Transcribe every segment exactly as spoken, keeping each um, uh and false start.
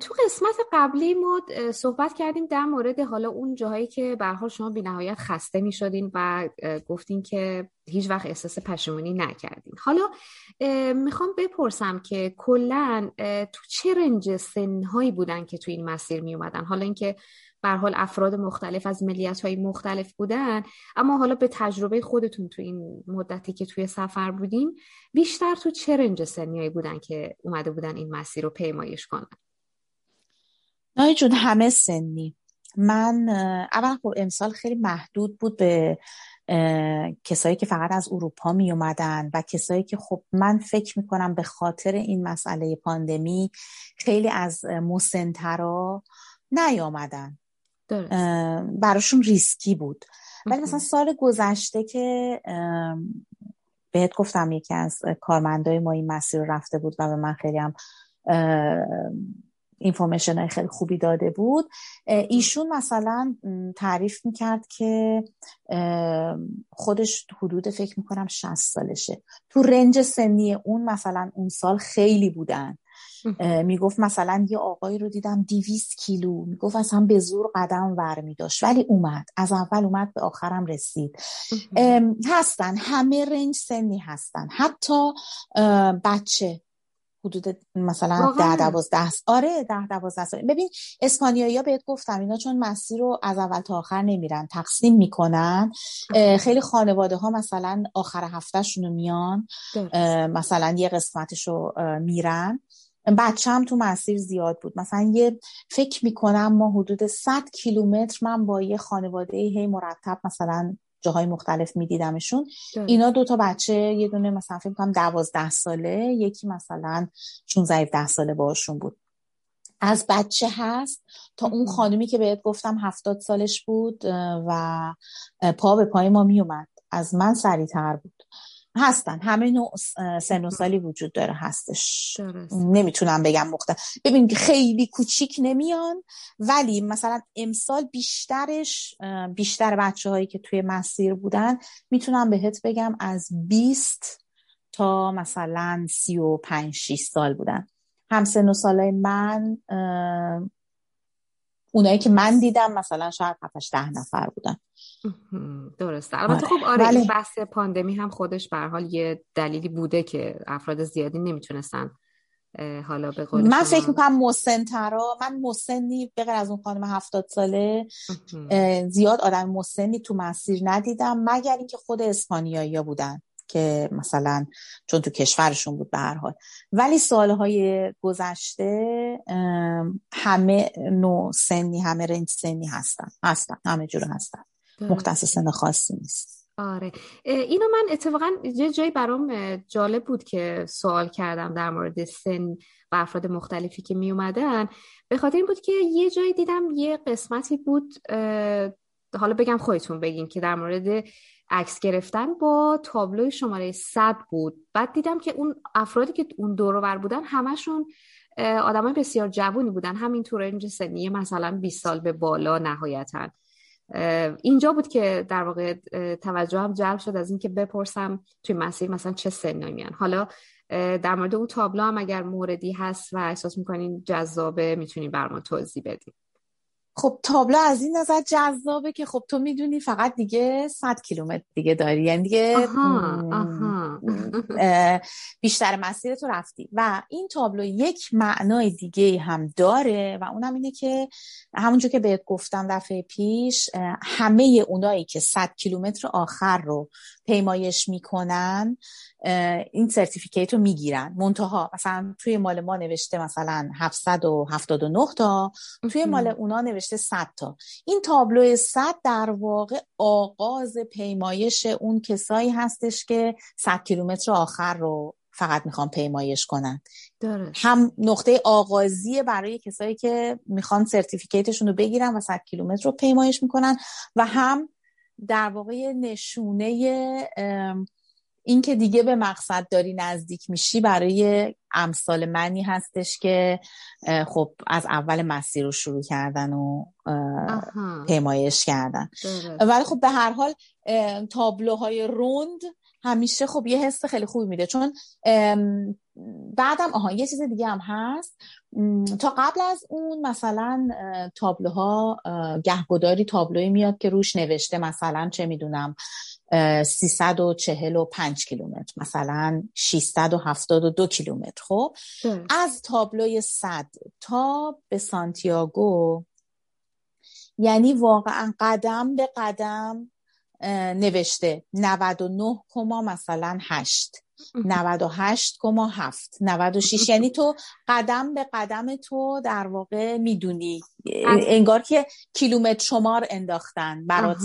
تو قسمت قبلی ما صحبت کردیم در مورد حالا اون جاهایی که به هر حال شما بی‌نهایت خسته می‌شدین و گفتین که هیچ وقت احساس پشیمونی نکردین. حالا میخوام بپرسم که کلاً تو چه رنج سن‌هایی بودن که تو این مسیر میومدن؟ حالا اینکه به هر حال افراد مختلف از ملیت‌های مختلف بودن، اما حالا به تجربه خودتون تو این مدتی که توی سفر بودین، بیشتر تو چه رنج سنیایی بودن که اومده بودن این مسیر رو پیمایش کنن؟ نایی جون همه سنی. من اول خب امسال خیلی محدود بود به کسایی که فقط از اروپا می اومدن و کسایی که خب من فکر می کنم به خاطر این مسئله پاندمی خیلی از مسنترا نیامدن، براشون ریسکی بود. ولی مثلا سال گذشته که بهت گفتم یکی از کارمندای ما این مسیر رفته بود و به من خیلی هم اینفورمیشن های خیلی خوبی داده بود، ایشون مثلا تعریف میکرد که خودش حدود فکر میکنم شصت سالشه، تو رنج سنی اون مثلا اون سال خیلی بودن. میگفت مثلا یه آقایی رو دیدم دویست کیلو، میگفت اصلا به زور قدم ور میداشت ولی اومد، از اول اومد به آخرم رسید. هستن، همه رنج سنی هستن، حتی بچه حدود مثلا ده دوازده. آره ده دوازده سال. ببین اسپانیایی‌ها بهت گفتم اینا چون مسیر رو از اول تا آخر نمیرن، تقسیم میکنن. خیلی خانواده ها مثلا آخر هفتهشون رو میان، مثلا یه قسمتش رو میرن. بچه هم تو مسیر زیاد بود، مثلا یه فکر میکنم ما حدود صد کیلومتر من با یه خانواده هی مرتب مثلا جاهای مختلف میدیدمشون. اینا دوتا بچه، یه دونه مثلا فکر کنم دوازده ساله، یکی مثلا شانزده هفده ساله باشون بود. از بچه هست تا اون خانومی که بهت گفتم هفتاد سالش بود و پا به پای ما میومد، از من سریع‌تر بود. هستن، همه نوع سن و سالی وجود داره، هستش. درست. نمیتونم بگم مختلف. ببین خیلی کوچیک نمیان، ولی مثلا امسال بیشترش بیشتر بچه هایی که توی مسیر بودن میتونم بهت بگم از بیست تا مثلا سی و پنج شیش سال بودن. هم سن و سالای من، اونایی که من دیدم مثلا شاید هفتش ده نفر بودن. درسته. البته خب آره ولی... بحث پاندمی هم خودش به هر حال یه دلیلی بوده که افراد زیادی نمیتونستن حالا به قول من شما... فکر میکنم مسنترا، من مسنی بغیر از اون خانم هفتاد ساله زیاد آدم مسنی تو مسیر ندیدم، مگر اینکه خود اسپانیایی‌ها بودن که مثلا چون تو کشورشون بود به هر حال. ولی سالهای گذشته همه نوع سنی، همه رنج سنی هستن، هستن همه جور هستن، مختص سن خاصی نیست. آره اینو من اتفاقا یه جایی برام جالب بود که سوال کردم در مورد سن و افراد مختلفی که می اومدن، به خاطر این بود که یه جایی دیدم یه قسمتی بود، حالا بگم خودتون بگین، که در مورد عکس گرفتن با تابلوی شماره صد بود. بعد دیدم که اون افرادی که اون دور و بر بودن همشون آدمای بسیار جوونی بودن، همین تو رنج سنی مثلا بیست سال به بالا نهایتاً. اینجا بود که در واقع توجه هم جلب شد از این که بپرسم توی مسیر مثلا چه سنی میان. حالا در مورد اون تابلو هم اگر موردی هست و احساس میکنین جذابه میتونین برام توضیح بدین. خب تابلو از این نظر جذابه که خب تو میدونی فقط دیگه صد کیلومتر دیگه داری، یعنی دیگه آها، آها. اه بیشتر مسیر تو رفتی. و این تابلو یک معنای دیگه هم داره و اونم اینه که همونجور که بهت گفتم دفعه پیش، همه اونایی که صد کیلومتر آخر رو پیمایش میکنن این سرتیفیکیت رو میگیرن. منتها مثلا توی مال ما نوشته مثلا هفتصد و هفتاد و نه تا، توی مال اونا نوشته صد تا. این تابلو صد در واقع آغاز پیمایش اون کسایی هستش که صد کیلومتر آخر رو فقط میخوان پیمایش کنن. دارست. هم نقطه آغازیه برای کسایی که میخوان سرتیفیکیتشون رو بگیرن و صد کیلومتر رو پیمایش میکنن، و هم در واقع نشونه این که دیگه به مقصد داری نزدیک میشی برای امثال منی هستش که خب از اول مسیر رو شروع کردن و آها. پیمایش کردن. ولی خب به هر حال تابلوهای روند همیشه خب یه حس خیلی خوبی میده، چون بعدم آها یه چیز دیگه هم هست، تا قبل از اون مثلا تابلوها گهگداری تابلوی میاد که روش نوشته مثلا چه میدونم سیصد و چهل و پنج کیلومتر، مثلا ششصد و هفتاد و دو کیلومتر. خب از تابلوی صد تا به سانتیاگو یعنی واقعا قدم به قدم نوشته نود و نه کماه مثلا هشت نود و هشت کماه هفت نود و شش یعنی تو قدم به قدم تو در واقع میدونی، انگار که کیلومتر شمار انداختن برات.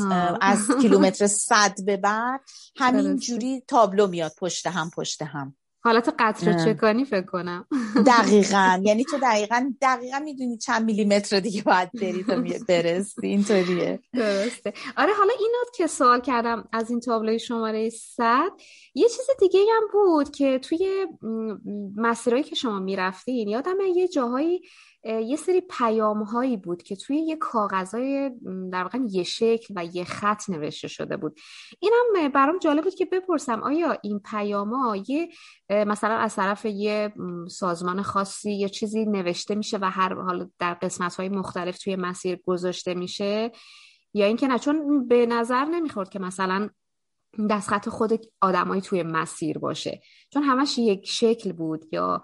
از کیلومتر صد به بعد همین جوری تابلو میاد پشت هم پشت هم، حالت قطره چکانی فکر کنم. دقیقاً یعنی تو دقیقاً دقیقاً میدونی چند میلیمتر دیگه باید بری تا برسی. اینطوریه، درسته. آره حالا اینو که سوال کردم از این تابلوی شماره صد، یه چیز دیگه هم بود که توی مسیرایی که شما میرفتین یادمه یه جاهایی یه سری پیام‌هایی بود که توی یه کاغذهای در واقع یه شکل و یه خط نوشته شده بود. اینم برام جالب بود که بپرسم آیا این پیام‌ها یه مثلا از طرف یه سازمان خاصی یه چیزی نوشته میشه و هر حال در قسمت‌های مختلف توی مسیر گذاشته میشه، یا اینکه نه، چون به نظر نمیخورد که مثلا دستخط خود آدمای توی مسیر باشه، چون همش یک شکل بود یا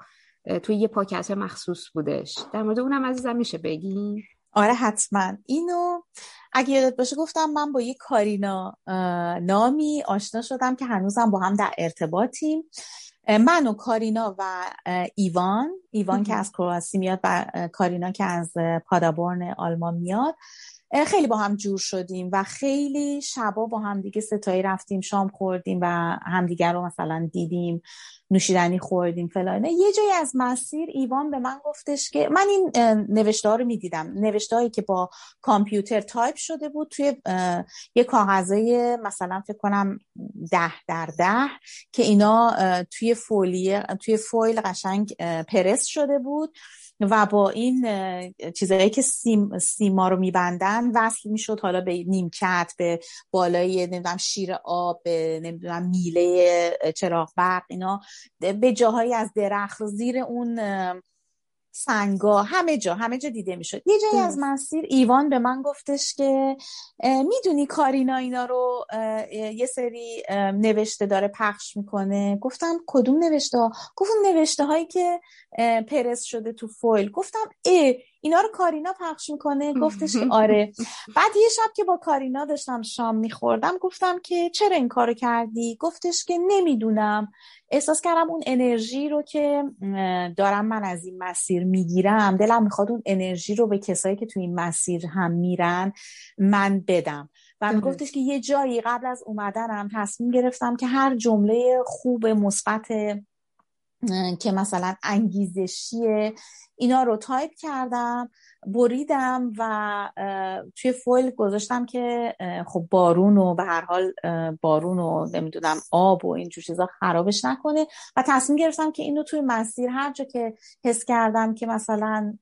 توی یه پاکت مخصوص بودش. در مورد اونم عزیزم میشه بگی؟ آره حتما. اینو اگه یادت باشه گفتم من با یه کارینا نامی آشنا شدم که هنوزم با هم در ارتباطیم. من و کارینا و ایوان ایوان که از کرواسی میاد و کارینا که از پادابورن آلمان میاد، خیلی با هم جور شدیم و خیلی شبا با هم دیگه ستایی رفتیم، شام خوردیم و همدیگر رو مثلا دیدیم، نوشیدنی خوردیم فلانه. یه جایی از مسیر ایوان به من گفتش که من این نوشته‌ها رو می‌دیدم، نوشته‌هایی که با کامپیوتر تایپ شده بود توی یه کاغذای مثلا فکر کنم ده در ده که اینا توی فولیه توی فویل قشنگ پرس شده بود و با این چیزایی که سیم سیما رو میبندن وصل میشد، حالا به نیمکت، به بالای نمیدونم شیر آب، به نمیدونم میله چراغ برق، اینا به جاهایی از درخت، زیر اون سنگا، همه جا همه جا دیده میشد. یه جایی از مسیر ایوان به من گفتش که میدونی کارینا اینا رو یه سری نوشته داره پخش میکنه. گفتم کدوم نوشته ها؟ گفتم نوشته هایی که پرس شده تو فویل. گفتم ای اینا رو کارینا پخش میکنه؟ گفتش که آره. بعد یه شب که با کارینا داشتم شام میخوردم گفتم که چرا این کارو کردی؟ گفتش که نمیدونم، احساس کردم اون انرژی رو که دارم من از این مسیر میگیرم دلم میخواد اون انرژی رو به کسایی که تو این مسیر هم میرن من بدم. و میگفتش که یه جایی قبل از اومدنم تصمیم گرفتم که هر جمله خوب مثبت که مثلا انگیزشیه اینا رو تایپ کردم، بریدم و توی فویل گذاشتم که خب بارون و به هر حال بارون و نمیدونم آب و اینجور چیزا خرابش نکنه. و تصمیم گرفتم که اینو توی مسیر هر جا که حس کردم که مثلا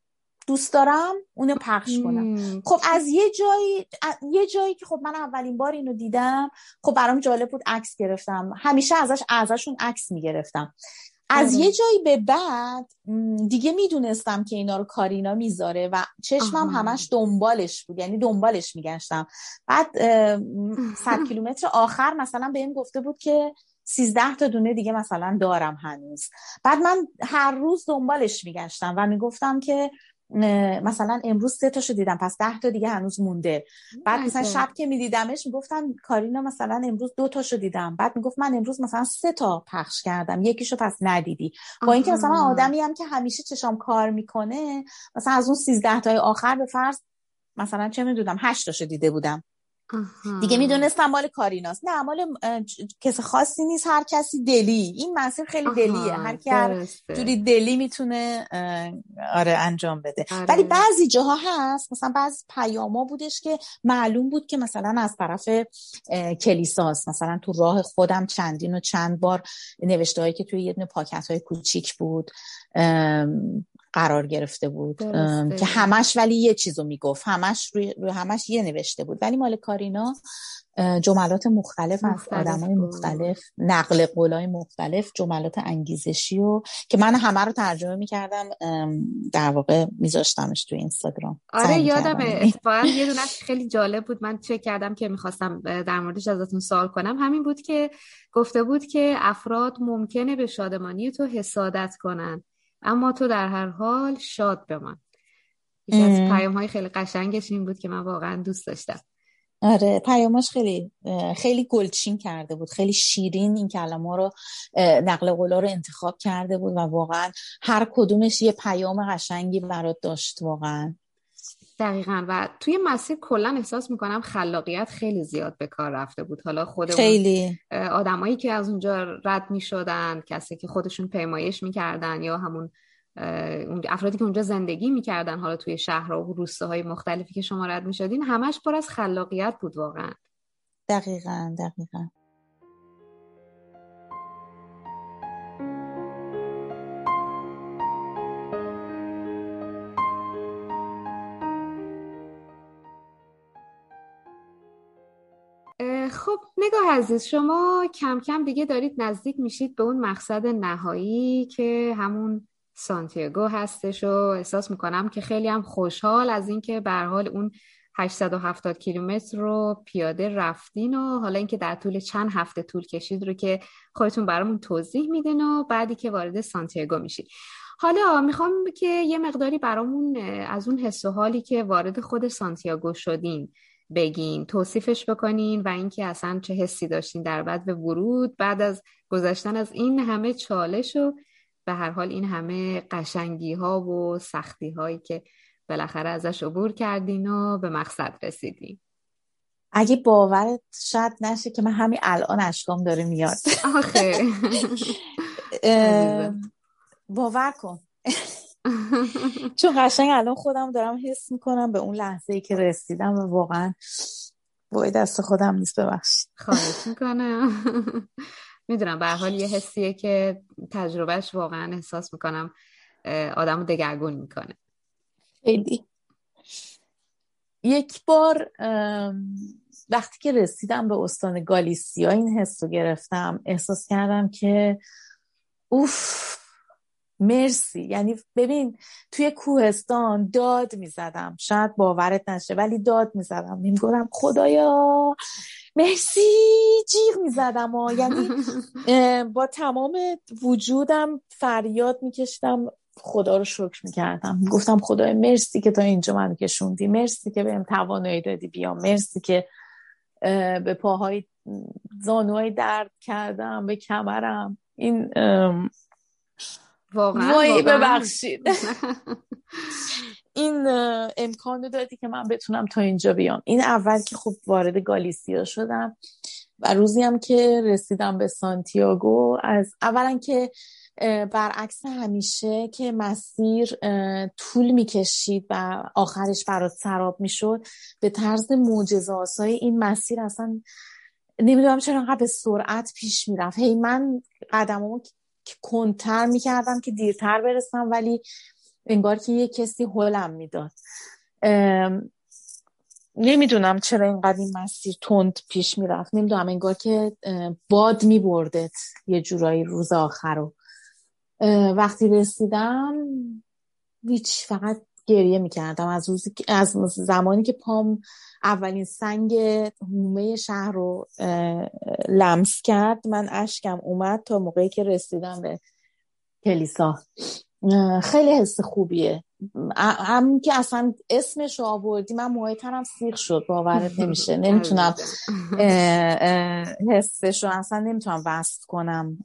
دوست دارم اونو پخش کنم. خب از یه جایی یه جایی که خب من اولین بار اینو دیدم، خب برام جالب بود، عکس گرفتم. همیشه ازش ازشون عکس میگرفتم. از آه. یه جایی به بعد دیگه میدونستم که اینا رو کارینا میذاره و چشمم آه. همش دنبالش بود، یعنی دنبالش میگشتم. بعد صد کیلومتر آخر مثلا بهم گفته بود که سیزده تا دونه دیگه مثلا دارم هنوز. بعد من هر روز دنبالش میگشتم و میگفتم که مثلا امروز سه تاشو دیدم، پس ده تا دیگه هنوز مونده. بعد مثلا شب که میدیدمش میگفتم کارینا مثلا امروز دو تاشو دیدم. بعد میگفت من امروز مثلا سه تا پخش کردم، یکیشو پس ندیدی. با اینکه مثلا آدمی هم که همیشه چشام کار میکنه، مثلا از اون سیزده تای آخر به فرض مثلا چه میدونم هشت تاشو دیده بودم. آها. دیگه میدونستم مال کاریناست، نه مال کس خاصی نیست، هر کسی دلی، این مسیر خیلی دلیه، آها. هر کی هر جوری دلی میتونه آره انجام بده. ولی بعضی جاها هست مثلا بعضی پیاما بودش که معلوم بود که مثلا از طرف کلیساست. مثلا تو راه خودم چندین و چند بار نوشته‌هایی که توی یه دونه پاکت‌های کوچیک بود قرار گرفته بود که همش ولی یه چیزو میگفت، همش روی همش یه نوشته بود، ولی مال کارینا جملات مختلف از آدمای مختلف، نقل قولای مختلف، جملات انگیزشی و که من همه رو ترجمه می‌کردم، در واقع می‌ذاشتمش تو اینستاگرام. آره یادم اتفاقا یه دونش خیلی جالب بود، من چک کردم که می‌خواستم در موردش ازتون سوال کنم، همین بود که گفته بود که افراد ممکنه به شادمانی تو حسادت کنن اما تو در هر حال شاد بمان. یکی از پیام‌های خیلی قشنگش این بود که من واقعا دوست داشتم. آره پیامش خیلی خیلی گلچین کرده بود، خیلی شیرین این کلمه‌ها رو، نقل قولا رو انتخاب کرده بود و واقعا هر کدومش یه پیام قشنگی برات داشت واقعا. دقیقاً. و توی مسیر کلا احساس میکنم خلاقیت خیلی زیاد به کار رفته بود. حالا خودمون آدمایی که از اونجا رد میشدن، کسایی که خودشون پیمایش میکردن یا همون افرادی که اونجا زندگی میکردن، حالا توی شهرها و روستاهای مختلفی که شما رد میشدین، همش پر از خلاقیت بود واقعا. دقیقاً دقیقاً. خب نگاه عزیز، شما کم کم دیگه دارید نزدیک میشید به اون مقصد نهایی که همون سانتیاگو هستش و احساس میکنم که خیلی هم خوشحال از این که به هر حال اون هشتصد و هفتاد کیلومتر رو پیاده رفتین و حالا اینکه در طول چند هفته طول کشید رو که خودتون برامون توضیح میدین و بعدی که وارد سانتیاگو میشید. حالا میخوام که یه مقداری برامون از اون حس و حالی که وارد خود سانتیاگو شدین بگین، توصیفش بکنین و اینکه اصلا چه حسی داشتین در بعد به ورود، بعد از گذشتن از این همه چالش و به هر حال این همه قشنگی ها و سختی هایی که بالاخره ازش عبور کردین و به مقصد رسیدین. اگه باورت شاید نشه که من همین الان اشکام داره میاد. آخه باور کن چون قشنگ الان خودم دارم حس میکنم به اون لحظه ای که رسیدم و واقعا بوی دست خودم نیست. ببخشید. خواهش میکنم. میدونم به هر حال یه حسیه که تجربهش واقعا احساس میکنم آدمو دگرگون میکنه خیلی. یک بار وقتی که رسیدم به استان گالیسیا این حس رو گرفتم، احساس کردم که اوف مرسی. یعنی ببین توی کوهستان داد میزدم، شاید باورت نشه ولی داد میزدم، میگفتم خدایا مرسی، جیغ میزدم و یعنی با تمام وجودم فریاد میکشیدم، خدا رو شکر میکردم، گفتم خدایا مرسی که تا اینجا منو کشوندی، مرسی که بهم توانایی دادی بیام، مرسی که به پاهای زانوهای درد کردم، به کمرم این واقعا وای ببخشید این امکانو دادی که من بتونم تا اینجا بیام. این اول که خب وارد گالیسیا شدم و روزی هم که رسیدم به سانتیاگو، از اولا که برعکس همیشه که مسیر طول میکشید و آخرش برات سراب میشد، به طرز معجزه‌آسای این مسیر اصلا نمیدونم چرا انقدر به سرعت پیش میرفت. هی من قدمامو کنتر میکردم که دیرتر برسم ولی انگار که یه کسی هولم میداد. نمیدونم چرا اینقدر این مسیر تند پیش میرفت، نمیدونم انگار که باد میبردت یه جورایی روز آخر رو. وقتی رسیدم هیچ، فقط گریه میکردم از روزی از زمانی که پام اولین سنگ حومه شهر رو لمس کرد، من اشکم اومد تا موقعی که رسیدم به کلیسا. خیلی حس خوبیه. همین که اصلا اسمش رو آوردی من موهای تنم سیخ شد، باورت نمیشه. نمیتونم حسش رو اصلا نمیتونم وصف کنم.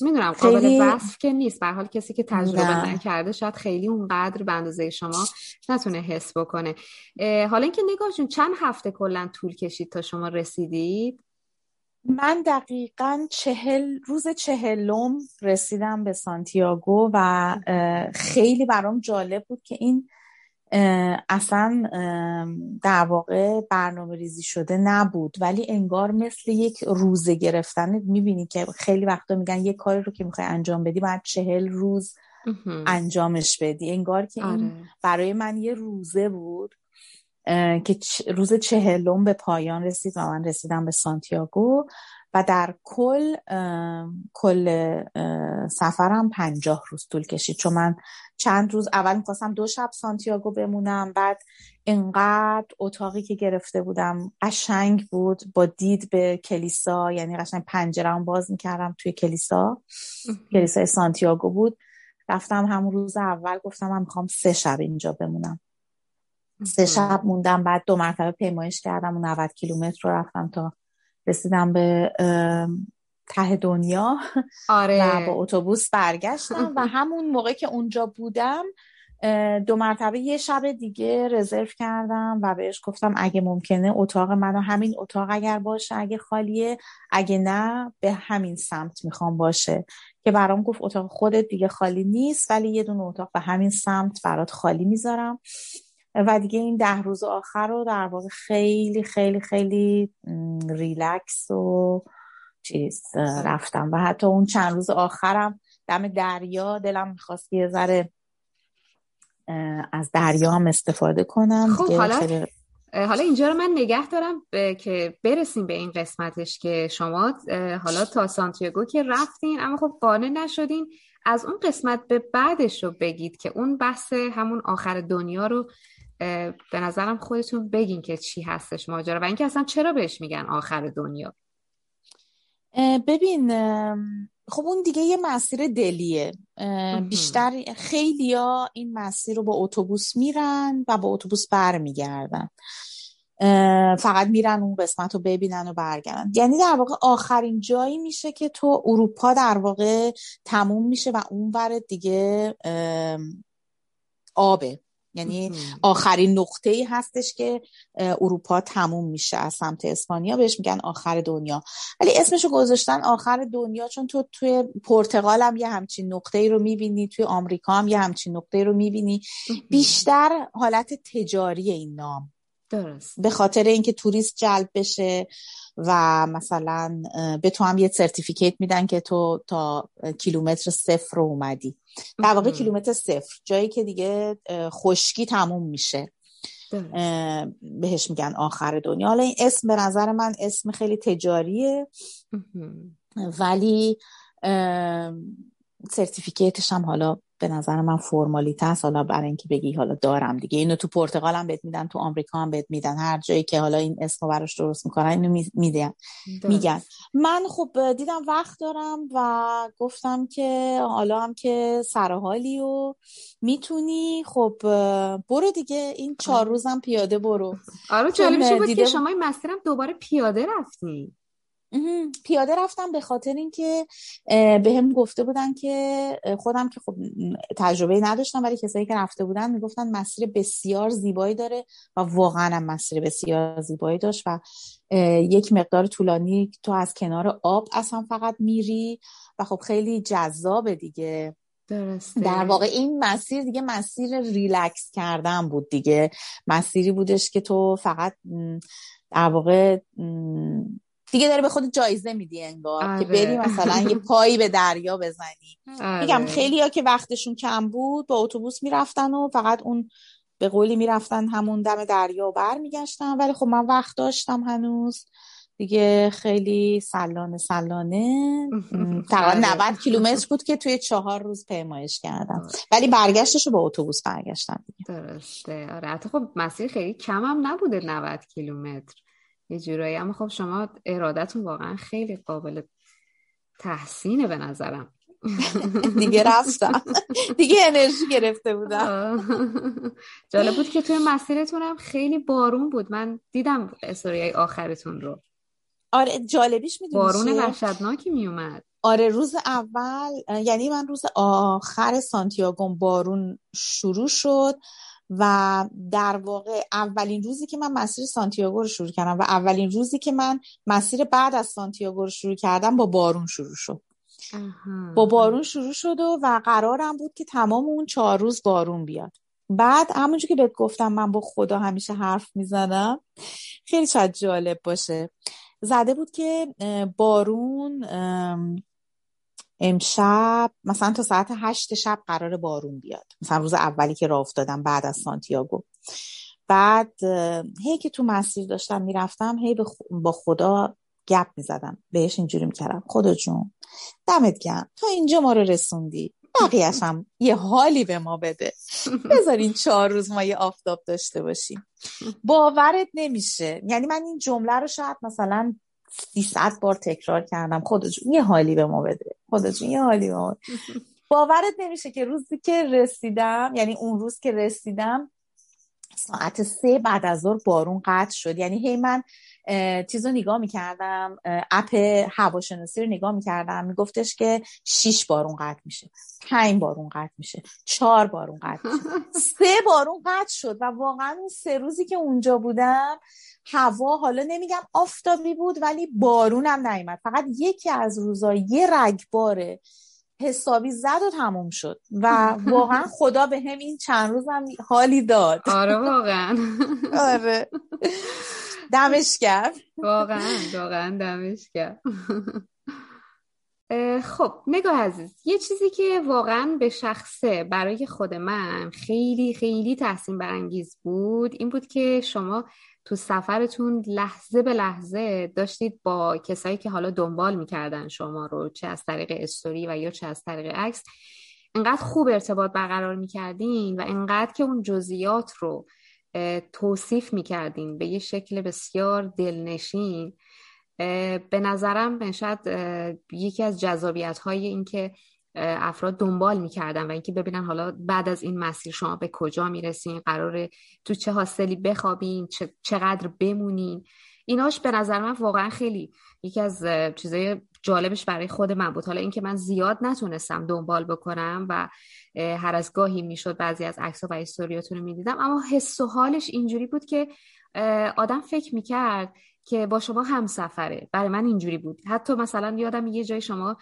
میدونم قابل خیلی... وصف که نیست، به هر حال کسی که تجربه نکرده شاید خیلی اونقدر به اندازه شما نتونه حس بکنه. حالا اینکه نگاهشون چند هفته کلا طول کشید تا شما رسیدید؟ من دقیقاً چهل روز چهلم رسیدم به سانتیاگو و خیلی برام جالب بود که این اصلا در واقع برنامه ریزی شده نبود ولی انگار مثل یک روزه گرفتنه. میبینی که خیلی وقتا میگن یک کاری رو که میخوای انجام بدی باید چهل روز انجامش بدی، انگار که آره. این برای من یه روزه بود که روز چهلم به پایان رسید و من رسیدم به سانتیاگو و در کل کل سفرم پنجاه روز طول کشید، چون من چند روز اول می‌خواستم دو شب سانتیاگو بمونم، بعد انقدر اتاقی که گرفته بودم قشنگ بود با دید به کلیسا، یعنی قشنگ پنجره‌ام باز می‌کردم توی کلیسا کلیسای سانتیاگو بود. رفتم همون روز اول گفتم من می‌خوام سه شب اینجا بمونم، سه شب موندم، بعد دو مرتبه پیمایش کردم و نود کیلومتر رو رفتم تا رسیدم به ته دنیا. آره. و با اتوبوس برگشتم و همون موقع که اونجا بودم دو مرتبه یه شب دیگه رزرو کردم و بهش گفتم اگه ممکنه اتاق منو همین اتاق اگر باشه، اگه خالیه، اگه نه به همین سمت میخوام باشه، که برام گفت اتاق خودت دیگه خالی نیست ولی یه دونه اتاق به همین سمت برات خالی میذارم. و دیگه این ده روز آخر رو در واقع خیلی خیلی خیلی ریلکس و چیز رفتم و حتی اون چند روز آخرم دم دریا دلم میخواست یه ذره از دریا هم استفاده کنم. خب حالا خیلی... حالا اینجا رو من نگه دارم ب... که برسیم به این قسمتش که شما حالا تا سانتیاگو که رفتین اما خب قانع نشدین، از اون قسمت به بعدش رو بگید که اون بحث همون آخر دنیا رو به نظرم خودتون بگین که چی هستش ماجرا و اینکه اصلا چرا بهش میگن آخر دنیا. ببین خب اون دیگه یه مسیر دلیه، بیشتر خیلیا این مسیر رو با اتوبوس میرن و با اتوبوس برمیگردن، فقط میرن اون قسمت رو ببینن و برگردن. یعنی در واقع آخرین جایی میشه که تو اروپا در واقع تموم میشه و اون ور دیگه آبه، یعنی آخرین نقطه‌ای هستش که اروپا تموم میشه از سمت اسپانیا، بهش میگن آخر دنیا. ولی اسمشو گذاشتن آخر دنیا چون تو توی پرتغال هم یه همچین نقطه‌ای رو میبینی، توی آمریکا هم یه همچین نقطه‌ای رو میبینی. بیشتر حالت تجاری این نام درست به خاطر اینکه توریست جلب بشه و مثلا به تو هم یه سرتیفیکیت میدن که تو تا کیلومتر صفر رو اومدی، در واقع کیلومتر صفر جایی که دیگه خشکی تموم میشه بهش میگن آخر دنیا. حالا این اسم به نظر من اسم خیلی تجاریه ولی سرتیفیکیتش هم حالا به نظر من فرمالیته است، حالا برای اینکه بگی حالا دارم دیگه. اینو تو پرتغال هم بهت میدن، تو آمریکا هم بهت میدن، هر جایی که حالا این اسمو براش درست میکنن اینو میدن میگن. من خب دیدم وقت دارم و گفتم که حالا هم که سر حالی و میتونی خب برو دیگه، این چهار روزم پیاده برو. آره جالبش بود که شما این مسیرم دوباره پیاده رفتی. پیاده رفتم به خاطر اینکه بهم گفته بودن که خودم که خب تجربه نداشتم ولی کسایی که رفته بودن میگفتن مسیر بسیار زیبایی داره و واقعا مسیر بسیار زیبایی داشت و یک مقدار طولانی تو از کنار آب اصلا فقط میری و خب خیلی جذابه دیگه. درسته. در واقع این مسیر دیگه مسیر ریلکس کردن بود دیگه، مسیری بودش که تو فقط در واقع دیگه داره به خود جایزه میدی انگار. آره. که بری مثلا یه پایی به دریا بزنی. آره. میگم خیلی ها که وقتشون کم بود با اتوبوس میرفتن و فقط اون به قولی میرفتن همون دم دریا بر میگشتن، ولی خب من وقت داشتم هنوز دیگه، خیلی سلانه سلانه تقریبا نود کیلومتر بود که توی چهار روز پیمایش کردم ولی برگشتشو با اتوبوس برگشتم دیگه. درسته. آره حتی خب مسیر خیلی کم هم نبوده، نود کیلومتر یه جورایی. اما خب شما ارادتون واقعا خیلی قابل تحسینه به نظرم. دیگه رفتم دیگه انرژی گرفته بودم. جالب بود که توی مسیرتون هم خیلی بارون بود، من دیدم استوریای آخرتون رو. آره جالبیش میدونی بارون وحشتناکی میومد. آره روز اول، یعنی من روز آخر سانتیاگو بارون شروع شد و در واقع اولین روزی که من مسیر سانتیاگو رو شروع کردم و اولین روزی که من مسیر بعد از سانتیاگو رو شروع کردم با بارون شروع شد. آها. با بارون شروع شد و, و قرارم بود که تمام اون چهار روز بارون بیاد. بعد همونجور که بهت گفتم من با خدا همیشه حرف میزنم، خیلی شاید جالب باشه، زده بود که بارون امشب مثلا تا ساعت هشت شب قرار بارون بیاد، مثلا روز اولی که راه افتادم بعد از سانتیاگو. بعد هی که تو مسیر داشتم میرفتم هی با خدا گپ میزدم، بهش اینجوری میکردم خدا جون دمت گرم تا اینجا ما رو رسوندی، بقیه‌اش هم یه حالی به ما بده، بذار این چهار روز ما یه آفتاب داشته باشیم. باورت نمیشه، یعنی من این جمله رو شاید مثلا سیصد بار تکرار کردم، خدا جون یه حالی به ما بده، خدا جون یه حالی به ما. باورت نمیشه که روزی که رسیدم، یعنی اون روز که رسیدم ساعت سه بعد از ظهر بارون قطع شد. یعنی هی من چیزو نگاه میکردم، اپ هواشناسی رو نگاه میکردم، میگفتش که شیش بارون قطع میشه، پنج بارون قطع میشه، چهار بارون قطع میشه، سه بارون قطع شد. و واقعا اون سه روزی که اونجا بودم هوا، حالا نمیگم آفتابی بود ولی بارونم نیامد، فقط یکی از روزا یه رگباره حسابی زد و تموم شد. و واقعا خدا به هم این چند روزم حالی داد. آره واقعا. آره دمش گرم، واقعا واقعا دمش گرم. خب نگاه عزیز، یه چیزی که واقعا به شخصه برای خود من خیلی خیلی تحسین برانگیز بود این بود که شما تو سفرتون لحظه به لحظه داشتید با کسایی که حالا دنبال میکردن شما رو، چه از طریق استوری و یا چه از طریق عکس، انقدر خوب ارتباط برقرار میکردین و انقدر که اون جزئیات رو توصیف میکردین به یه شکل بسیار دلنشین. به نظرم شاید یکی از جذابیت‌های این که افراد دنبال میکردن و اینکه ببینن حالا بعد از این مسیر شما به کجا میرسین، قراره تو چه حاصلی بخوابین، چقدر بمونین، ایناش به نظر من واقعا خیلی یکی از چیزای جالبش برای خود من بود. حالا اینکه من زیاد نتونستم دنبال بکنم و هر از گاهی میشد بعضی از عکس‌ها و استوریاتون رو میدیدم، اما حس و حالش اینجوری بود که آدم فکر میکرد که با شما هم سفره. برای من اینجوری بود، حتی مثلا یادم یه جای شما،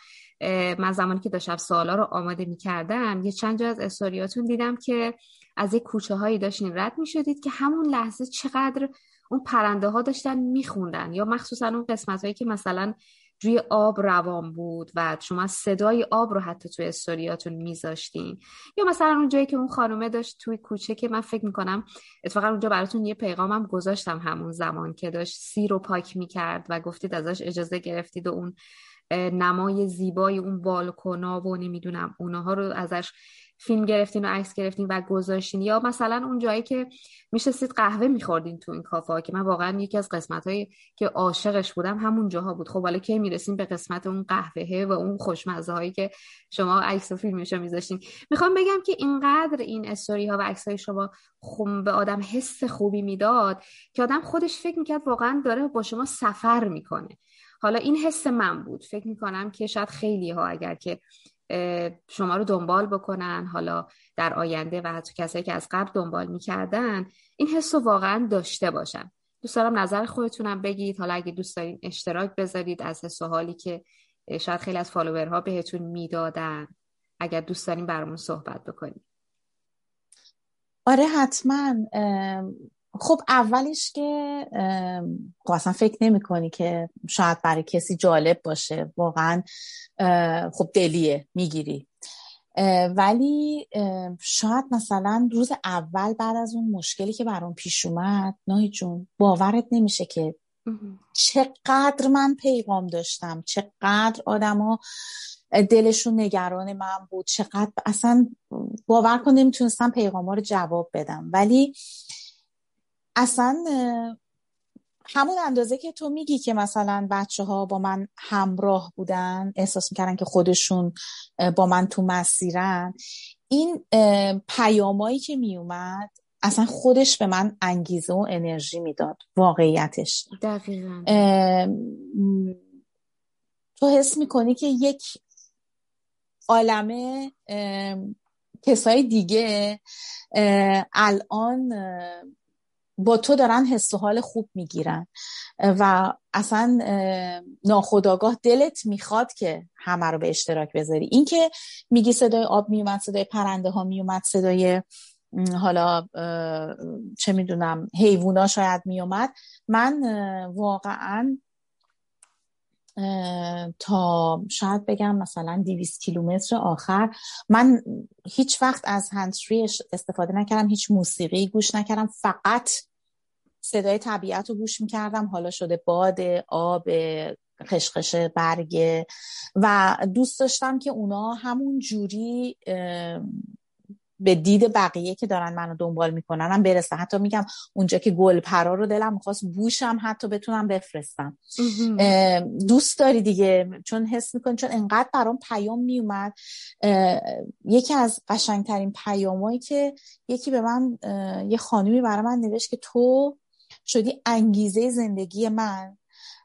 من زمانی که داشتم سوالا رو آماده می‌کردم یه چند جا از استوریاتون دیدم که از یه کوچه هایی داشتین رد می‌شدید که همون لحظه چقدر اون پرنده ها داشتن می‌خوندن، یا مخصوصا اون قسمت هایی که مثلا روی آب روان بود و شما صدای آب رو حتی توی استوریاتون میذاشتین، یا مثلا اون جایی که اون خانومه داشت توی کوچه که من فکر میکنم اتفاقا اونجا براتون یه پیغامم گذاشتم همون زمان که داشت سیر رو پاک میکرد و گفتید ازش اجازه گرفتید و اون نمای زیبای اون بالکونا و نمیدونم اونها رو ازش فیلم گرفتین و عکس گرفتین و گذاشتین، یا مثلا اون جایی که میشستید قهوه میخوردین تو این کافه، که من واقعا یکی از قسمت‌هایی که عاشقش بودم همون جاها بود. خب حالا کی میرسیم به قسمت اون قهوه و اون خوشمزه‌هایی که شما عکس و فیلمشو میذاشتین. میخوام بگم که اینقدر این استوری ها و عکس‌های شما خوب به آدم حس خوبی میداد که آدم خودش فکر میکرد واقعا داره با شما سفر میکنه. حالا این حس من بود، فکر میکنم که شاید خیلی ها اگر که شما رو دنبال بکنن حالا در آینده و حتی کسایی که از قبل دنبال میکردن این حس رو واقعا داشته باشن. دوست دارم نظر خودتونم بگید، حالا اگه دوست دارین اشتراک بذارید از حس و حالی که شاید خیلی از فالوورها بهتون میدادن، اگر دوست دارین برامون صحبت بکنید. آره حتما. خب اولش که اصلا فکر نمی کنی که شاید برای کسی جالب باشه، واقعا خب دلیه میگیری، ولی اه، شاید مثلا روز اول بعد از اون مشکلی که برام پیش اومد، ناهی جون باورت نمیشه که چقدر من پیغام داشتم، چقدر آدم ها دلشون نگران من بود، چقدر اصلا باور کن نمیتونستم پیغام ها رو جواب بدم. ولی اصلا همون اندازه که تو میگی که مثلا بچه ها با من همراه بودن، احساس میکردن که خودشون با من تو مسیرن، این پیامایی که میومد اصلا خودش به من انگیزه و انرژی میداد. واقعیتش دقیقاً تو حس میکنی که یک عالمه کسای دیگه الان با تو دارن حس و حال خوب میگیرن و اصلا ناخودآگاه دلت میخواد که همه رو به اشتراک بذاری. این که میگی صدای آب میومد، صدای پرنده ها میومد، صدای حالا چه میدونم حیوونا شاید میومد، من واقعا تا شاید بگم مثلا دویست کیلومتر آخر من هیچ وقت از هندفری استفاده نکردم، هیچ موسیقی گوش نکردم، فقط صدای طبیعت رو گوش میکردم، حالا شده باد، آب، خشخش برگ، و دوست داشتم که اونا همون جوری به دید بقیه که دارن منو دنبال میکنن هم برسه. حتی میگم اونجا که گلپرا رو دلم میخواست بوشم حتی بتونم بفرستم. دوست داری دیگه، چون حس میکنی، چون انقدر برام پیام میومد. یکی از قشنگترین پیامایی که یکی به من، یه خانومی برای من نوشت که تو شدی انگیزه زندگی من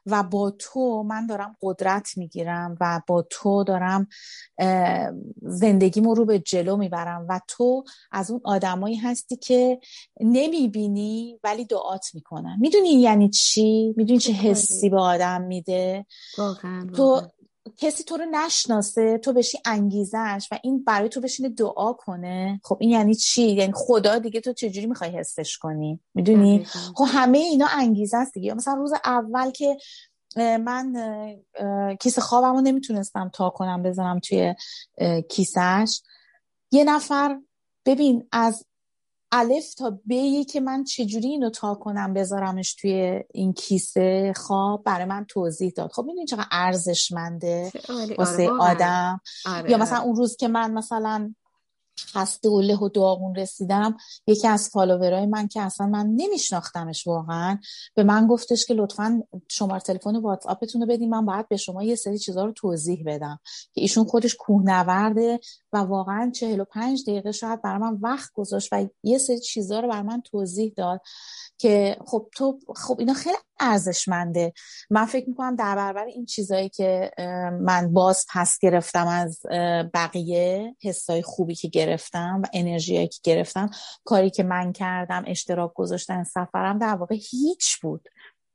و با تو من دارم قدرت میگیرم و با تو دارم زندگیمو رو به جلو میبرم و تو از اون آدمایی هستی که نمیبینی ولی دعات میکنن. میدونی یعنی چی؟ میدونی چه حسی به آدم میده؟ واقعا تو کسی تو رو نشناسه، تو بشی انگیزش و این برای تو بشینه دعا کنه. خب این یعنی چی؟ یعنی خدا دیگه تو چجوری میخوای حسش کنی؟ میدونی؟ خب همه اینا انگیزه است دیگه. مثلا روز اول که من کیسه خوابم رو نمیتونستم تا کنم بزنم توی کیسهش، یه نفر ببین از الف تا بی که من چجوری اینو تا کنم بذارمش توی این کیسه خواب برای من توضیح داد. خب میدونی چقدر ارزشمنده واسه آدم. آره. یا مثلا اون روز که من مثلا خسته و له و داغون رسیدم، یکی از فالوورای من که اصلا من نمیشناختمش واقعا به من گفتش که لطفاً شماره تلفن واتساپتون رو بدین، من باید به شما یه سری چیزا رو توضیح بدم. که ایشون خودش کوهنورده و واقعا چهل و پنج دقیقه شاید برای من وقت گذاشت و یه سری چیزا رو برای من توضیح داد که خب تو خب اینا خیلی ارزشمنده. من فکر میکنم در برابر این چیزایی که من باز پس گرفتم از بقیه، حسای خوبی که گرفتم و انرژیایی که گرفتم، کاری که من کردم، اشتراک گذاشتن سفرم، در واقع هیچ بود،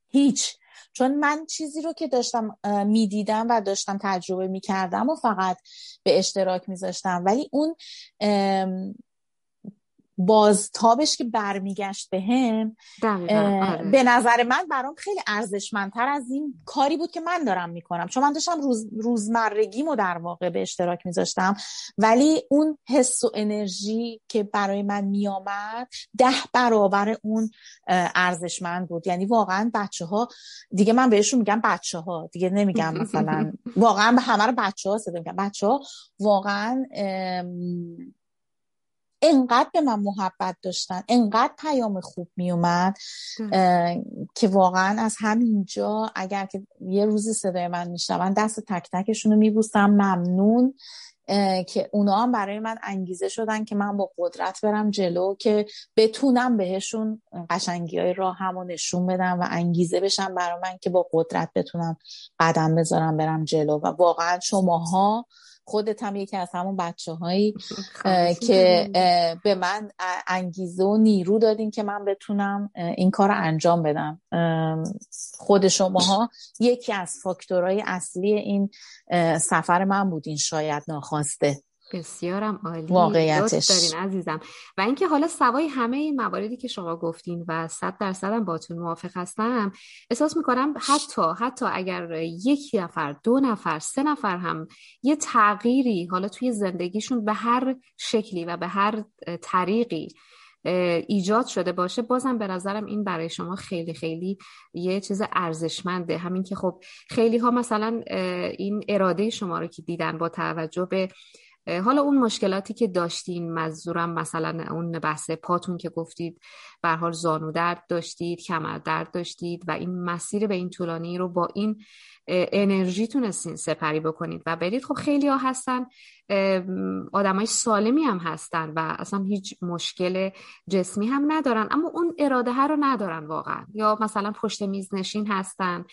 هیچ. چون من چیزی رو که داشتم میدیدم و داشتم تجربه میکردم و فقط به اشتراک میذاشتم، ولی اون بازتابش که برمیگشت به هم آره. به نظر من برام خیلی ارزشمندتر از این کاری بود که من دارم میکنم، چون من داشتم روز، روزمرگیمو در واقع به اشتراک میذاشتم، ولی اون حس و انرژی که برای من میامد ده برابر اون ارزشمند بود. یعنی واقعا بچه ها دیگه، من بهشون میگم بچه ها دیگه، نمیگم مثلا واقعا به همه رو بچه ها صدا میگم، بچه ها واقعا انقدر به من محبت داشتن، انقدر پیام خوب می اومد که واقعا از همینجا اگر که یه روزی صدای من میشنون، دست تک تکشون رو میبوسم. ممنون که اونا هم برای من انگیزه شدن که من با قدرت برم جلو، که بتونم بهشون قشنگی های راهم رو نشون بدم و انگیزه بشم برای من که با قدرت بتونم قدم بذارم برم جلو. و واقعا شماها، خودت هم یکی از همون بچه هایی که به من انگیزه و نیرو دادین که من بتونم این کار رو انجام بدم. خود شماها یکی از فاکتورهای اصلی این سفر من بودین، شاید ناخواسته. بسیارم عالی، واقعیتش دارین عزیزم. و اینکه حالا سوای همه این مواردی که شما گفتین و صد درصدم باتون موافق هستم، احساس میکنم حتی حتی اگر یک نفر، دو نفر، سه نفر هم یه تغییری حالا توی زندگیشون به هر شکلی و به هر طریقی ایجاد شده باشه، بازم به نظرم این برای شما خیلی خیلی یه چیز ارزشمنده. همین که خب خیلی ها مثلا این اراده شما رو که دیدن با توجه به حالا اون مشکلاتی که داشتین، منظورم مثلا اون بحث پاتون که گفتید، به هر حال زانو درد داشتید، کمر درد داشتید و این مسیر به این طولانی رو با این انرژی تونستین سپری بکنید و برید. خب خیلی ها هستن، آدمای سالمی هم هستن و اصلا هیچ مشکل جسمی هم ندارن، اما اون اراده ها رو ندارن واقعا، یا مثلا پشت میز نشین هستن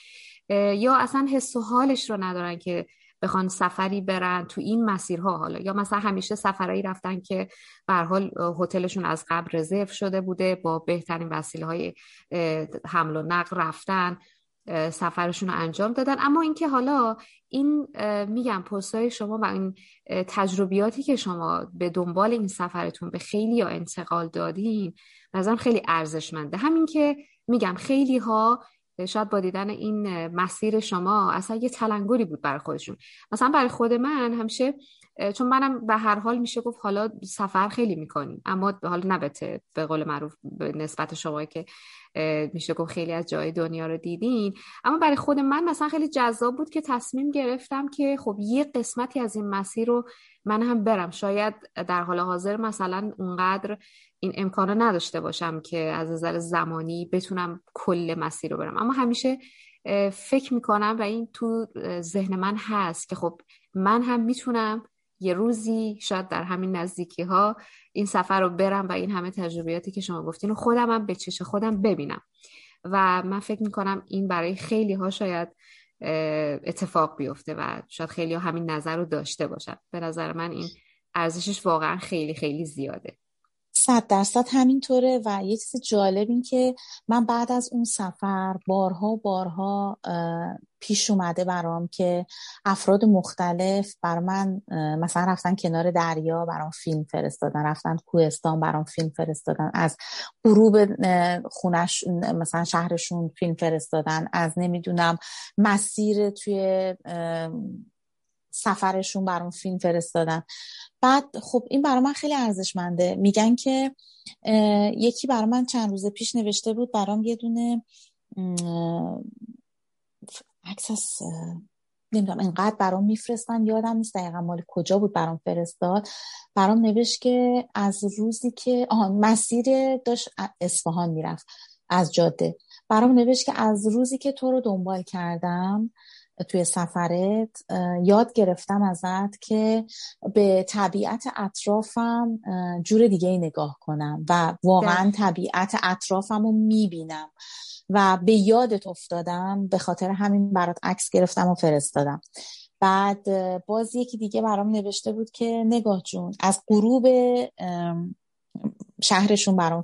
یا اصلا حس و حالش رو ندارن که بخوان سفری برن تو این مسیرها. حالا یا مثلا همیشه سفرایی رفتن که به هر حال هتلشون از قبل رزرو شده بوده، با بهترین وسیله‌های حمل و نقل رفتن، سفرشون رو انجام دادن. اما اینکه حالا این میگم پست‌های شما و این تجربیاتی که شما به دنبال این سفرتون به خیلی‌ها انتقال دادین، نظرم خیلی ارزشمنده. همین که میگم خیلی‌ها شاید با دیدن این مسیر شما اصلا یه تلنگری بود برای خودشون. مثلا برای خود من همیشه، چون منم به هر حال میشه گفت حالا سفر خیلی میکنیم، اما حالا نبته به قول معروف به نسبت شما که میشه گفت خیلی از جای دنیا رو دیدین، اما برای خود من مثلا خیلی جذاب بود که تصمیم گرفتم که خب یه قسمتی از این مسیر رو من هم برم. شاید در حال حاضر مثلا اونقدر این امکانو نداشته باشم که از نظر زمانی بتونم کل مسیر رو برم، اما همیشه فکر میکنم و این تو ذهن من هست که خب من هم میتونم یه روزی شاید در همین نزدیکی ها این سفر رو برم و این همه تجربیاتی که شما گفتین رو خودم هم به چشم خودم ببینم. و من فکر میکنم این برای خیلی ها شاید اتفاق بیفته و شاید خیلی ها همین نظر رو داشته باشن. به نظر من این ارزشش واقعا خیلی خیلی زیاده. صد درصد همینطوره. و یه چیز جالب این که من بعد از اون سفر بارها بارها پیش اومده برام که افراد مختلف بر من مثلا رفتن کنار دریا برام فیلم فرستادن، رفتن کوهستان برام فیلم فرستادن، از غروب خونش مثلا شهرشون فیلم فرستادن، از نمیدونم مسیر توی سفرشون برام فیلم فرستادن. بعد خب این برای من خیلی ارزشمنده. میگن که یکی برای من چند روز پیش نوشته بود برام یه دونه عکس از نمیدونم اینقدر برام میفرستن، یادم نیست دقیقا مال کجا بود، برام فرستاد، برام نوشت که از روزی که آها مسیر داشت اصفهان میرفت از جاده، برام نوشت که از روزی که تو رو دنبال کردم توی سفرت یاد گرفتم ازت که به طبیعت اطرافم جور دیگه نگاه کنم و واقعا ده. طبیعت اطرافم رو میبینم و به یادت افتادم، به خاطر همین برات عکس گرفتم و فرستادم. بعد باز یکی دیگه برام نوشته بود که نگاه جون از غروب شهرشون برام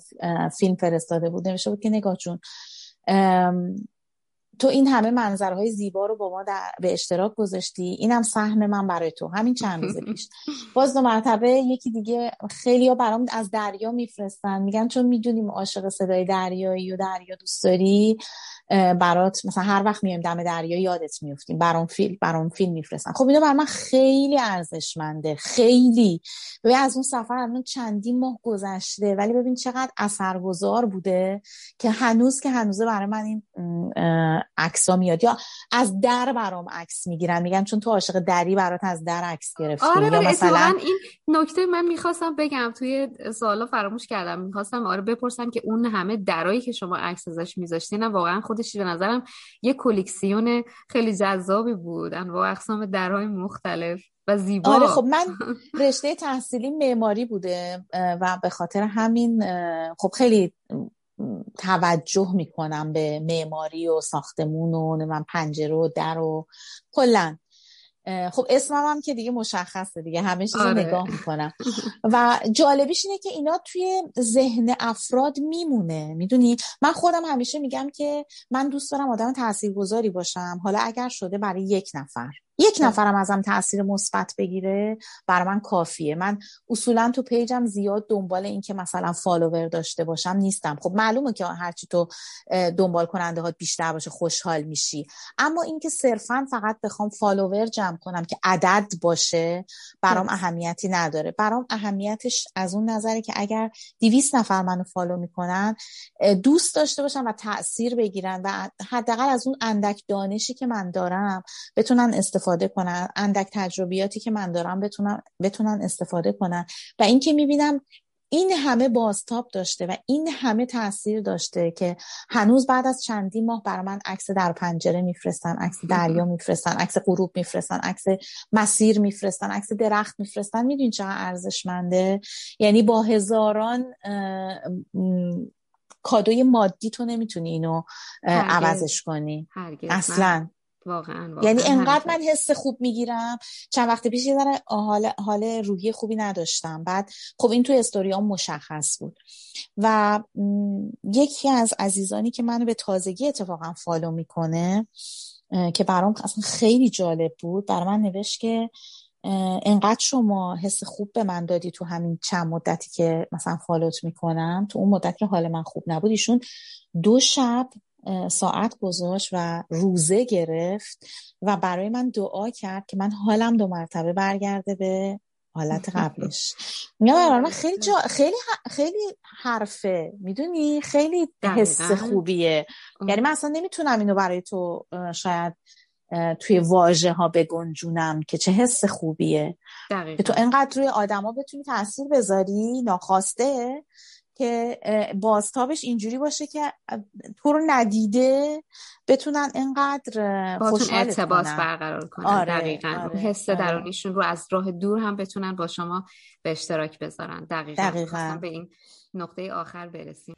فیلم فرستاده بود، نوشته بود که نگاه جون تو این همه منظرهای زیبا رو با ما در... به اشتراک گذاشتی، اینم سهم من برای تو. همین چند روز پیش باز دو مرتبه یکی دیگه، خیلی ها برام از دریا میفرستن، میگن چون میدونیم عاشق صدای دریایی و دریا دوست داری، برات مثلا هر وقت میایم دم دریا یادت میفتیم، برام فیلم برام فیلم میفرستن. خب اینا برای من خیلی ارزشمنده، خیلی. ببین از اون سفر الان چندین ماه گذشته، ولی ببین چقدر اثرگذار بوده که هنوز که هنوزه برای من این عکس‌ها میاد. یا از در برام عکس میگیرن، میگن چون تو عاشق دری برات از در عکس گرفتی. آره یا مثلا این نکته من میخواستم بگم، توی سوالا فراموش کردم، میخواستم آره بپرسم که اون همه درایی که شما عکس ازش میذاشتین واقعا خودشی به نظرم یه کلکسیون خیلی جذابی بود، انواع اقسام درهای مختلف و زیبا. آره خب من رشته تحصیلی معماری بوده و به خاطر همین خب خیلی توجه میکنم به معماری و ساختمون و من پنجره و در و کلن. خب اسمم هم که دیگه مشخصه دیگه، همه چیز آره. نگاه میکنم و جالبیش اینه که اینا توی ذهن افراد میمونه. میدونی من خودم همیشه میگم که من دوست دارم آدم تاثیرگذاری باشم، حالا اگر شده برای یک نفر یک نفرم ازم تأثیر مثبت بگیره برای من کافیه. من اصولا تو پیجم زیاد دنبال این که مثلا فالوور داشته باشم نیستم. خب معلومه که هرچی تو دنبال کننده هات بیشتر باشه خوشحال میشی، اما این که صرفا فقط بخوام فالوور جمع کنم که عدد باشه برام اهمیتی نداره. برام اهمیتش از اون نظره که اگر دویست نفر منو فالو میکنن دوست داشته باشن و تأثیر بگیرن و حداقل از اون اندک دانشی که من دارم بتونن استفاده استفاده کنن، اندک تجربیاتی که من دارم بتونم بتونن استفاده کنن. و این که میبینم این همه بازتاب داشته و این همه تأثیر داشته که هنوز بعد از چندین ماه برای من عکس در پنجره میفرستن، عکس دریا میفرستن، عکس غروب میفرستن، عکس مسیر میفرستن، عکس درخت میفرستن. میدونی چقدر ارزشمنده؟ یعنی با هزاران کادوی مادی تو نمیتونی اینو عوضش کنی اصلاً. واقعاً, واقعا یعنی انقدر من حس خوب میگیرم. چند وقت پیش یه ذره حال حال روحی خوبی نداشتم، بعد خب این تو استوریام مشخص بود و یکی از عزیزانی که منو به تازگی اتفاقا فالو میکنه که برام اصلا خیلی جالب بود، برام نوشت که انقدر شما حس خوب به من دادی تو همین چند مدتی که مثلا فالوت میکنم، تو اون مدت که حال من خوب نبود ایشون دو شب ساعت گذاشت و روزه گرفت و برای من دعا کرد که من حالم دو مرتبه برگرده به حالت قبلش. میگم خیلی جا... خیلی ح... خیلی حرفه، میدونی، خیلی حس خوبیه. یعنی من اصلا نمیتونم اینو برای تو شاید توی واژه ها بگنجونم که چه حس خوبیه که تو انقدر روی آدم ها بتونی تأثیر بذاری ناخواسته که بازتابش اینجوری باشه که تو رو ندیده بتونن انقدر خوشحالت کنن، ارتباط برقرار کنن. آره، دقیقاً. آره، حس آره. درونیشون رو از راه دور هم بتونن با شما به اشتراک بذارن. دقیقاً, دقیقاً. به این نقطه آخر برسیم.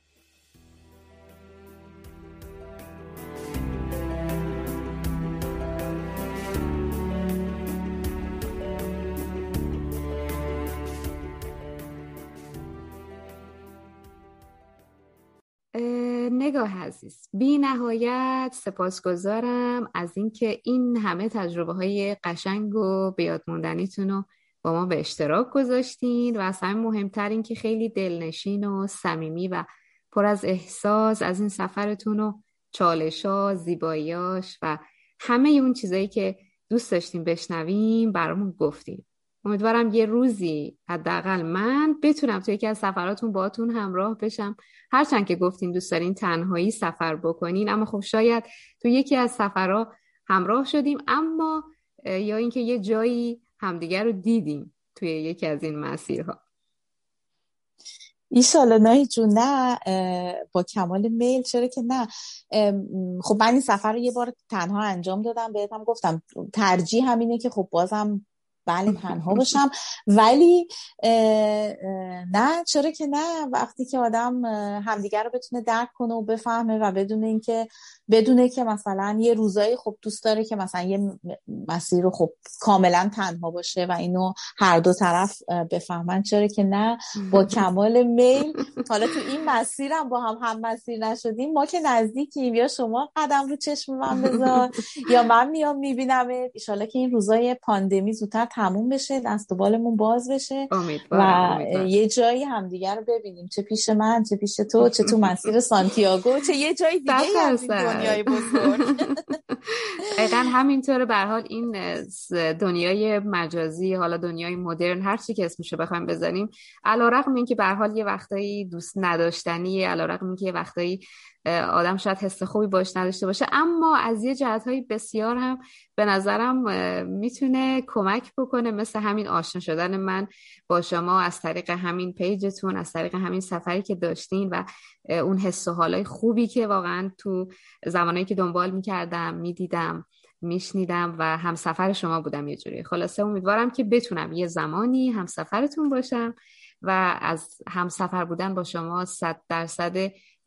نگاه عزیز، بی نهایت سپاسگزارم از اینکه این همه تجربه های قشنگ و بیادموندنیتون رو با ما به اشتراک گذاشتین و اصلا مهمتر این که خیلی دلنشین و صمیمی و پر از احساس از این سفرتون و چالشا، زیباییاش و همه اون چیزایی که دوست داشتیم بشنویم برامون گفتیم. امیدوارم یه روزی حداقل من بتونم توی یکی از سفراتون باهاتون همراه بشم. هرچند که گفتین دوست دارین تنهایی سفر بکنین، اما خب شاید تو یکی از سفرها همراه شدیم، اما یا اینکه یه جایی همدیگر رو دیدیم توی یکی از این مسیرها. ایشالا نایی جون، نه با کمال میل، چرا که نه. خب من این سفر رو یه بار تنها انجام دادم، بهتم گفتم ترجیح همینه که خب بازم بله تنها باشم، ولی اه اه نه، چرا که نه، وقتی که آدم همدیگر رو بتونه درک کنه و بفهمه و بدونه این که بدونه که مثلا یه روزایی خب دوست داره که مثلا یه مسیر رو خب کاملا تنها باشه و اینو هر دو طرف بفهمن، چرا که نه، با کمال میل. حالا تو این مسیرم با هم هم مسیر نشدیم، ما که نزدیکیم، یا شما قدم رو چشم من بذار یا من میام میبینمت. ان شاءالله که این روزای پاندمی زودتر تموم بشه، دست و بالمون باز بشه و امیدوارم. یه جایی همدیگه رو ببینیم، چه پیش من، چه پیش تو، چه تو مسیر سانتیاگو، چه یه جای دیگه هم دنیای بزرگ. واقعا همینطوره. به هر حال این دنیای مجازی، حالا دنیای مدرن، هر چی که اسمش رو بخوایم بزنیم، علیرغم اینکه به هر حال یه وقتایی دوست نداشتنی، علیرغم اینکه یه وقتایی آدم شاید حس خوبی باش نداشته باشه، اما از یه جهت‌های بسیار هم به نظرم میتونه کمک بکنه، مثل همین آشنا شدن من با شما از طریق همین پیجتون، از طریق همین سفری که داشتین و اون حس و حالای خوبی که واقعا تو زمانایی که دنبال میکردم میدیدم میشنیدم و همسفر شما بودم یه جوری. خلاصه امیدوارم که بتونم یه زمانی همسفرتون باشم و از همسفر بودن با شما صد درصد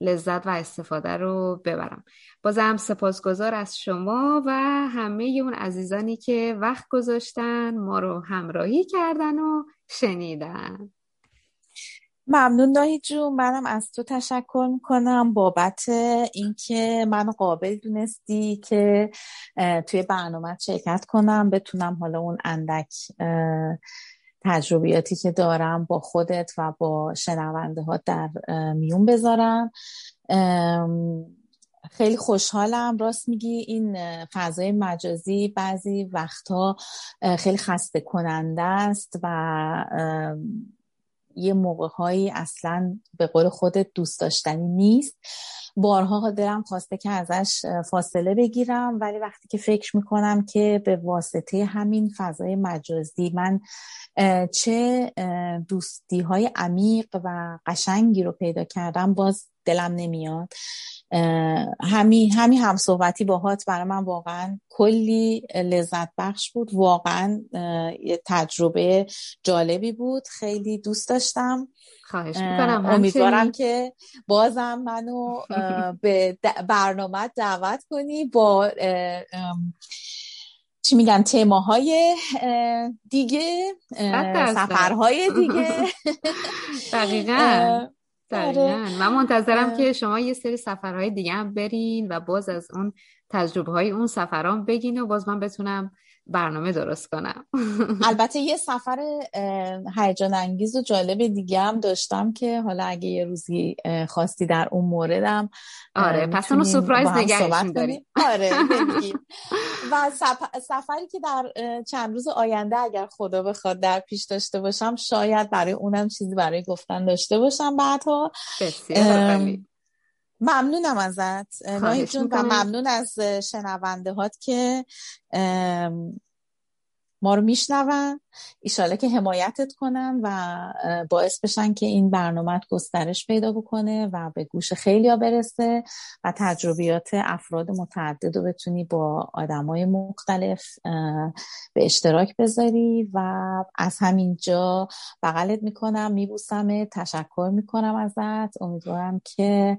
لذت و استفاده رو ببرم. بازم سپاسگزار از شما و همه اون عزیزانی که وقت گذاشتن، ما رو همراهی کردن و شنیدن. ممنون ناهید جون، منم از تو تشکر میکنم بابت اینکه منو قابل دونستی که توی برنامه شرکت کنم، بتونم حالا اون اندک تجربیاتی که دارم با خودت و با شنونده ها در میون بذارم. خیلی خوشحالم. راست میگی، این فضای مجازی بعضی وقتها خیلی خسته کننده است و یه موقعهایی اصلاً به قول خودت دوست داشتنی نیست. بارها دلم خواسته که ازش فاصله بگیرم، ولی وقتی که فکر میکنم که به واسطه همین فضای مجازی من چه دوستی های عمیق و قشنگی رو پیدا کردم، باز دلم نمیاد. همین همین همصحبتی باهات برای من واقعا کلی لذت بخش بود، واقعا یه تجربه جالبی بود، خیلی دوست داشتم. خواهش می‌کنم. امیدوارم که بازم منو به برنامه دعوت کنی با چی میگن تماهای دیگه، سفرهای دیگه. دقیقاً. من منتظرم اه. که شما یه سری سفرهای دیگه هم برین و باز از اون تجربه های اون سفران بگین و باز من بتونم برنامه درست کنم. البته یه سفر هیجان انگیز و جالب دیگه هم داشتم که حالا اگه یه روزی خواستی در اون موردم، آره پس اونو سورپرایز نگهش می‌داریم. آره بگیم. و سف... سفری که در چند روز آینده اگر خدا بخواد در پیش داشته باشم، شاید برای اونم چیزی برای گفتن داشته باشم بعدها. بسیار عالی. ممنونم ازت ناهید جون و ممنون از شنونده هات که ما رو میشنون. ایشاله که حمایتت کنن و باعث بشن که این برنامه گسترش پیدا بکنه و به گوش خیلیا برسه و تجربیات افراد متعدد رو بتونی با آدمای مختلف به اشتراک بذاری. و از همینجا بغلت میکنم، میبوسمت، تشکر میکنم ازت. امیدوارم که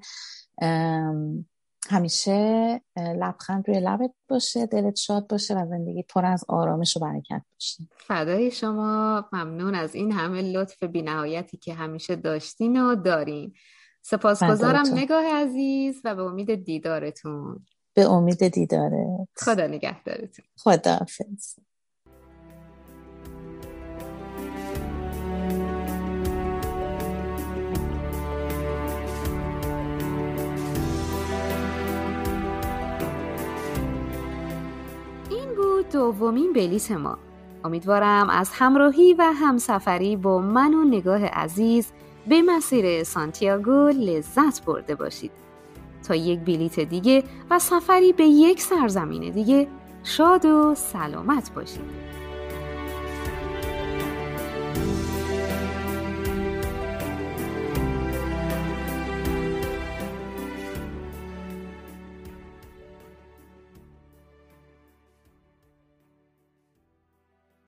همیشه لبخند روی لبت باشه، دلت شاد باشه و زندگی پر از آرامش و برکت باشه. فدای شما. ممنون از این همه لطف بی‌نهایتی که همیشه داشتین و دارین. سپاسگزارم نگاه عزیز و به امید دیدارتون. به امید دیدارت. خدا نگهدارتون. خداحافظ. دومین بلیط ما. امیدوارم از همراهی و همسفری با من و نگاه عزیز به مسیر سانتیاگو لذت برده باشید. تا یک بلیط دیگه و سفری به یک سرزمین دیگه، شاد و سلامت باشید.